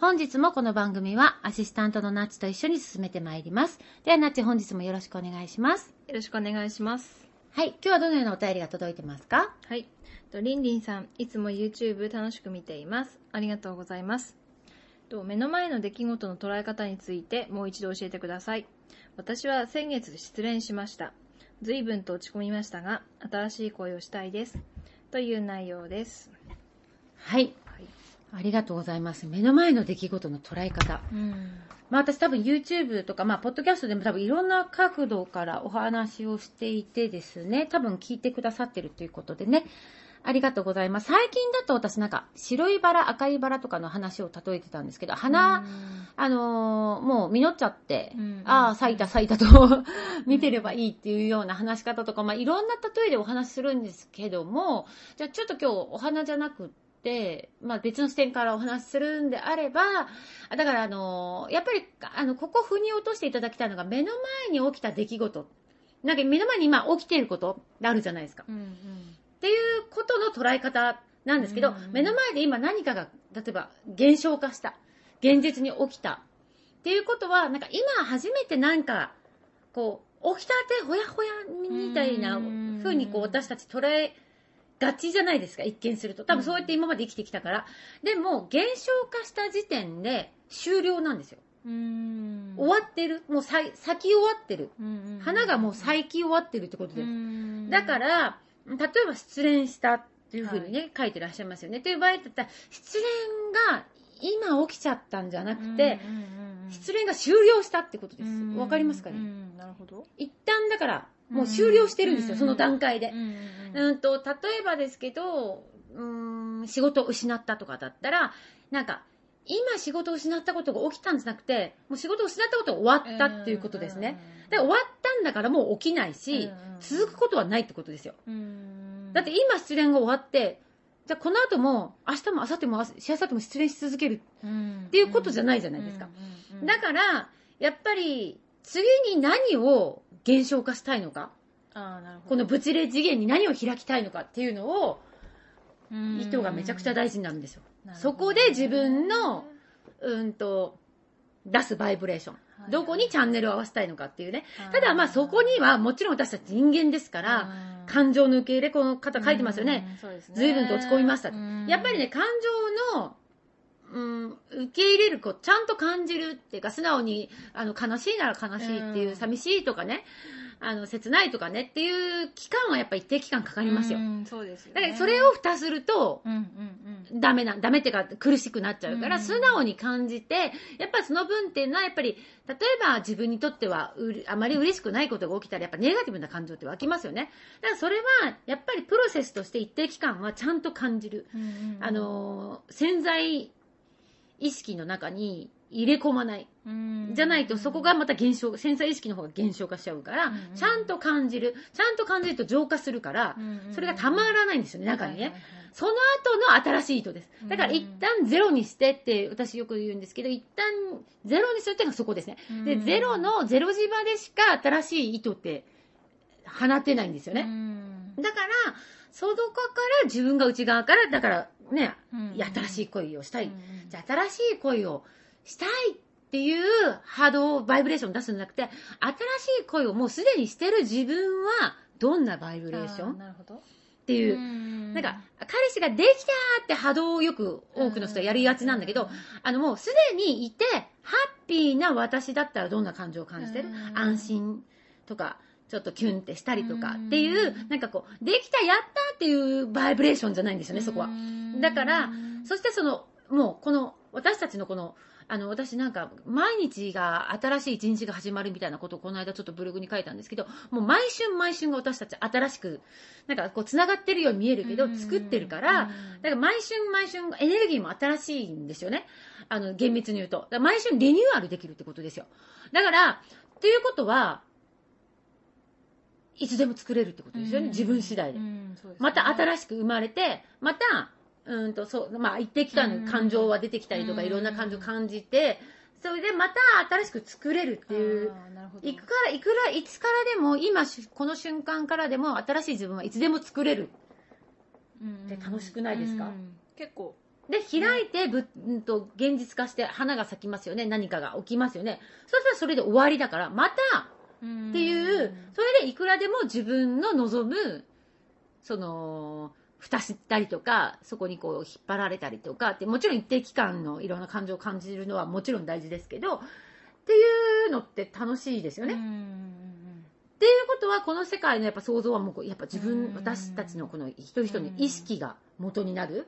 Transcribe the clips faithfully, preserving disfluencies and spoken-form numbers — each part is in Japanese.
本日もこの番組はアシスタントのナッチと一緒に進めてまいります。ではナッチ、本日もよろしくお願いします。よろしくお願いします。はい、今日はどのようなお便りが届いてますか？はい、リンリンさん、いつも YouTube 楽しく見ています。ありがとうございます。目の前の出来事の捉え方についてもう一度教えてください。私は先月失恋しました。随分と落ち込みましたが、新しい恋をしたいです。という内容です。はい、ありがとうございます。目の前の出来事の捉え方、うんまあ、私多分 YouTube とか、まあ、ポッドキャストでも多分いろんな角度からお話をしていてですね、多分聞いてくださってるということでね、ありがとうございます。最近だと私なんか白いバラ赤いバラとかの話を例えてたんですけど、花、うん、あのー、もう実っちゃって、うん、ああ咲いた咲いたと見てればいいっていうような話し方とか、まあ、いろんな例えでお話しするんですけども、じゃあちょっと今日お花じゃなくてでまあ、別の視点からお話しするんであれば、だからあのやっぱりあのここ腑に落としていただきたいのが、目の前に起きた出来事、なんか目の前に今起きていることあるじゃないですか、うんうん、っていうことの捉え方なんですけど、うんうん、目の前で今何かが例えば現象化した、現実に起きたっていうことは、なんか今初めてなんかこう起きたてほやほやみたいな風にこう私たち捉えガチじゃないですか、一見すると。多分そうやって今まで生きてきたから、うん、でも現象化した時点で終了なんですよ。うーん、終わってる、もう咲き終わってる、うんうんうん、花がもう咲き終わってるってことです。だから例えば失恋したっていうふうにね、はい、書いてらっしゃいますよね。という場合だったら、失恋が今起きちゃったんじゃなくて、うんうんうん、失恋が終了したってことです。わかりますかね。うん、なるほど。一旦だからもう終了してるんですよ、うん、その段階で、うんうんうん、と例えばですけど、うーん仕事を失ったとかだったら、なんか今仕事を失ったことが起きたんじゃなくて、もう仕事を失ったことが終わったっていうことですね、うん、で終わったんだからもう起きないし、うん、続くことはないってことですよ、うん、だって今失恋が終わって、じゃあこの後も明日も明後日もしあさっても失恋し続けるっていうことじゃないじゃないですか、うんうんうん、だからやっぱり次に何を現象化したいのか、あ、なるほど、このブチレ次元に何を開きたいのかっていうのを、意図がめちゃくちゃ大事になるんですよ。そこで自分のうんと出すバイブレーション、はい、どこにチャンネルを合わせたいのかっていうね。ただまあそこにはもちろん私たち人間ですから、感情の受け入れ、この方書いてますよね、そうですね、随分と落ち込みました。やっぱりね、感情のうん、受け入れる、こうちゃんと感じるっていうか、素直にあの悲しいなら悲しいっていう、うん、寂しいとかね、あの切ないとかねっていう期間はやっぱり一定期間かかりますよ、うん、そうですよね。だからそれを蓋すると、うんうんうん、ダメな、ダメってか苦しくなっちゃうから、うん、素直に感じて、やっぱりその分っていうのはやっぱり、例えば自分にとってはうあまり嬉しくないことが起きたら、やっぱネガティブな感情って湧きますよね。だからそれはやっぱりプロセスとして一定期間はちゃんと感じる、うんうんうん、あの潜在意識の中に入れ込まない、うん、じゃないとそこがまた減少、繊細意識の方が減少化しちゃうから、うん、ちゃんと感じる、ちゃんと感じると浄化するから、うん、それがたまらないんですよね、中にね、はいはいはい、その後の新しい糸です。だから一旦ゼロにしてって私よく言うんですけど、一旦ゼロにするっていうのがそこですね。でゼロのゼロ磁場でしか新しい糸って放てないんですよね。だから外側から自分が内側から、だからね、新しい恋をしたい、じゃあ新しい恋をしたいっていう波動バイブレーション出すんじゃなくて、新しい恋をもうすでにしてる自分はどんなバイブレーションっていう、なんか彼氏ができたって波動をよく多くの人はやりがちなんだけど、あのもうすでにいてハッピーな私だったらどんな感情を感じてる？安心とかちょっとキュンってしたりとかっていう、うん、なんかこうできたやったっていうバイブレーションじゃないんですよね、そこは。だからそしてそのもうこの私たちのこのあの私なんか毎日が新しい一日が始まるみたいなことをこの間ちょっとブログに書いたんですけど、もう毎春毎春が私たち新しくなんかこうつながってるように見えるけど作ってるから、だから毎春毎春エネルギーも新しいんですよね、あの厳密に言うと。だから毎春リニューアルできるってことですよ。だからということはいつでも作れるってことですよね、うん、自分次第で、うんそうですね、また新しく生まれて、またうんとそう、まあ、一定期間の感情は出てきたりとか、うん、いろんな感情を感じて、それでまた新しく作れるっていう、いくからいくらいつからでも、今この瞬間からでも新しい自分はいつでも作れるって楽しくないですか、うんうん、結構で開いてぶ、うん、と現実化して花が咲きますよね、何かが起きますよね。そしたらそれで終わりだから、またっていう、それでいくらでも自分の望むその蓋したりとか、そこにこう引っ張られたりとかって、もちろん一定期間のいろんな感情を感じるのはもちろん大事ですけど、っていうのって楽しいですよね。っていうことはこの世界のやっぱ想像はもうやっぱ自分、私たちのこの一人一人の意識が元になる。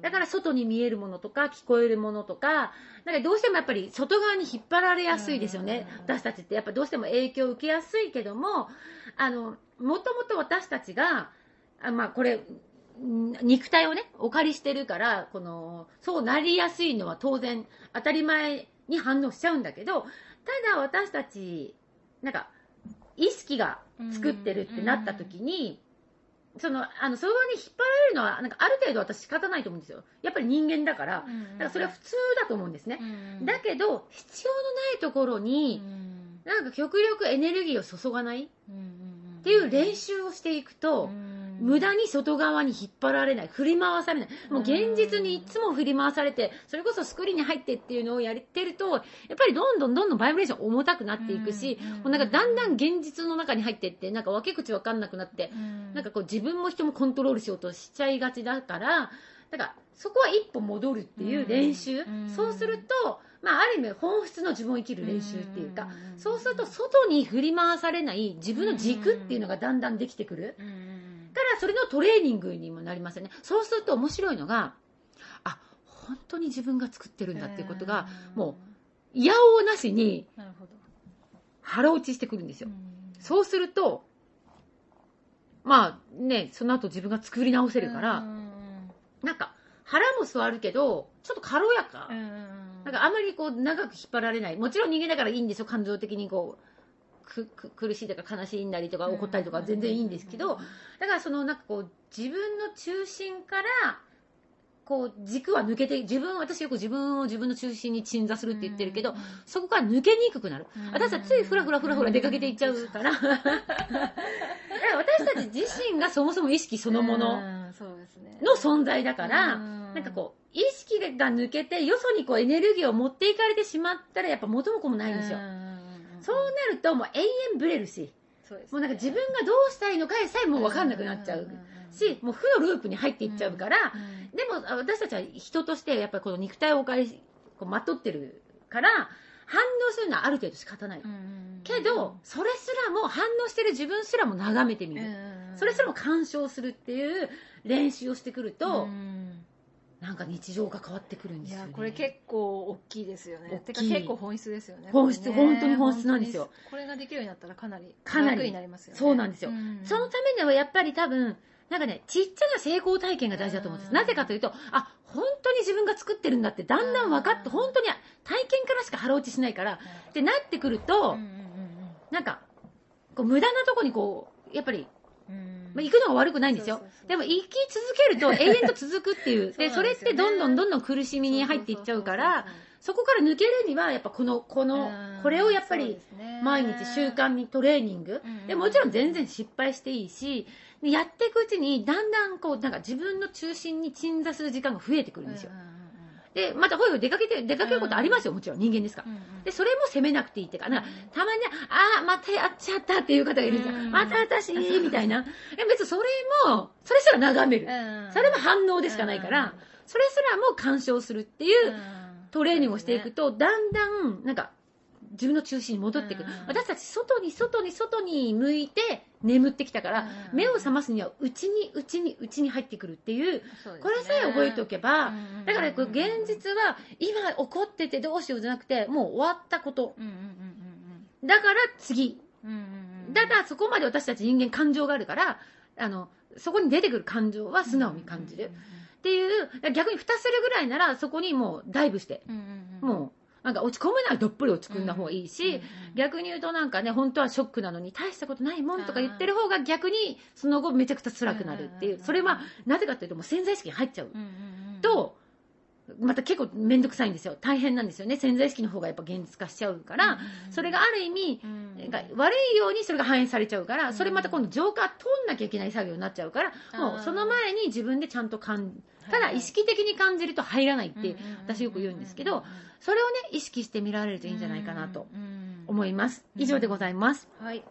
だから外に見えるものとか聞こえるものとか、だからどうしてもやっぱり外側に引っ張られやすいですよね。私たちってやっぱどうしても影響を受けやすいけども、あのもともと私たちがあ、まあこれ肉体をねお借りしてるから、このそうなりやすいのは当然当たり前に反応しちゃうんだけど、ただ私たちなんか意識が作ってるってなった時に、そのあのその場に引っ張られるのはなんかある程度私仕方ないと思うんですよ。やっぱり人間だから、うんうん、だからそれは普通だと思うんですね、うんうん、だけど必要のないところに、うん、なんか極力エネルギーを注がないっていう練習をしていくと、うんうん、無駄に外側に引っ張られない、振り回されない、もう現実にいつも振り回されて、それこそスクリーンに入ってっていうのをやってると、やっぱりどんどんどんどんバイブレーション重たくなっていくし、うんうん、もうなんかだんだん現実の中に入ってって、なんか分け口分かんなくなって、うんなんかこう自分も人もコントロールしようとしちゃいがちだから、だからそこは一歩戻るっていう練習、うん、そうすると、まあ、ある意味本質の自分を生きる練習っていうか、うん、そうすると外に振り回されない自分の軸っていうのがだんだんできてくる、うん、からそれのトレーニングにもなりますよね。そうすると面白いのが、あ、本当に自分が作ってるんだっていうことが、うん、もうやおうなしに腹落ちしてくるんですよ、うん、そうするとまあね、その後自分が作り直せるから、うん、なんか腹も据るけどちょっと軽やか、うん、なんかあまりこう長く引っ張られない。もちろん人間だからいいんですよ、感情的にこうくく苦しいとか悲しいなりとか怒ったりとか全然いいんですけど、うん、だからそのなんかこう自分の中心からこう軸は抜けて、自分私よく自分を自分の中心に鎮座するって言ってるけど、うん、そこから抜けにくくなる、うん、私はついフラフラフラフラ出かけていっちゃうから、うん、だから私たち自身がそもそも意識そのものの存在だから、うん、なんかこう意識が抜けてよそにこうエネルギーを持っていかれてしまったらやっぱ元も子もないんですよ、うん、そうなるともう永遠ブレるし、そうですね、もうなんか自分がどうしたいのかさえもう分かんなくなっちゃう、うんし、もう負のループに入っていっちゃうから、うん、でも私たちは人としてやっぱりこの肉体をお借りこうまとってるから反応するのはある程度仕方ない、うん、けどそれすらも反応してる自分すらも眺めてみる、うん、それすらも鑑賞するっていう練習をしてくると、うん、なんか日常が変わってくるんですよね。いやこれ結構大きいですよね。てか結構本質ですよね。本質、ね、本当に本質なんですよ。これができるようになったらかなり楽になりますよね。そうなんですよ、うん、そのためにはやっぱり多分なんかね、ちっちゃな成功体験が大事だと思うんです。なぜかというと、あ、本当に自分が作ってるんだってだんだん分かって、本当に体験からしか腹落ちしないから、うん、ってなってくると、うんうんうんうん、なんかこう無駄なとこにこうやっぱり、うんまあ、行くのが悪くないんですよ。そうそうそう、でも行き続けると永遠と続くっていうで、それってどんどんどんどん苦しみに入っていっちゃうから、そこから抜けるにはやっぱこのこのこれをやっぱり毎日習慣にトレーニングで、もちろん全然失敗していいし、でやっていくうちにだんだんこうなんか自分の中心に鎮座する時間が増えてくるんですよ。でまたホイホイ出かけて出かけることありますよ、もちろん人間ですから。でそれも責めなくていいってか、なんかたまにああまたやっちゃったっていう方がいるんですよ。また私みたいな、別にそれもそれすら眺める、それも反応でしかないから、それすらも干渉するっていうトレーニングをしていくと、だんだんなんか自分の中心に戻ってくる。私たち外に外に外に向いて眠ってきたから、目を覚ますには内に内に内に入ってくるっていう、これさえ覚えておけば、だからこう現実は今起こっててどうしようじゃなくて、もう終わったことだから次だから、そこまで私たち人間感情があるから、あのそこに出てくる感情は素直に感じるっていう、逆に蓋するぐらいならそこにもうダイブして、うんうんうん、もうなんか落ち込むならどっぷり落ち込んだ方がいいし、うんうんうん、逆に言うとなんかね、本当はショックなのに大したことないもんとか言ってる方が逆にその後めちゃくちゃ辛くなるっていう、うんうんうん、それはなぜかというともう潜在意識に入っちゃう、うんうんうん、とまた結構めんどくさいんですよ、大変なんですよね。潜在意識の方がやっぱ現実化しちゃうから、うんうんうん、それがある意味、うんうん、なんか悪いようにそれが反映されちゃうから、それまた今度浄化取んなきゃいけない作業になっちゃうから、もうその前に自分でちゃんと感じただ意識的に感じると入らないって私よく言うんですけど、それをね意識してみられるといいんじゃないかなと思います。以上でございます、うんうん、はい、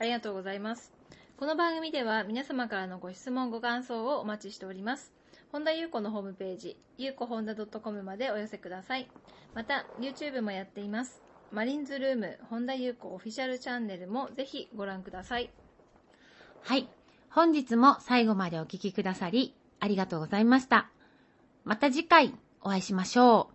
ありがとうございます。この番組では皆様からのご質問ご感想をお待ちしております。本田裕子のホームページゆうこほんだ .com までお寄せください。また YouTube もやっています。マリンズルーム本田裕子オフィシャルチャンネルもぜひご覧ください。はい、本日も最後までお聞きくださりありがとうございました。また次回お会いしましょう。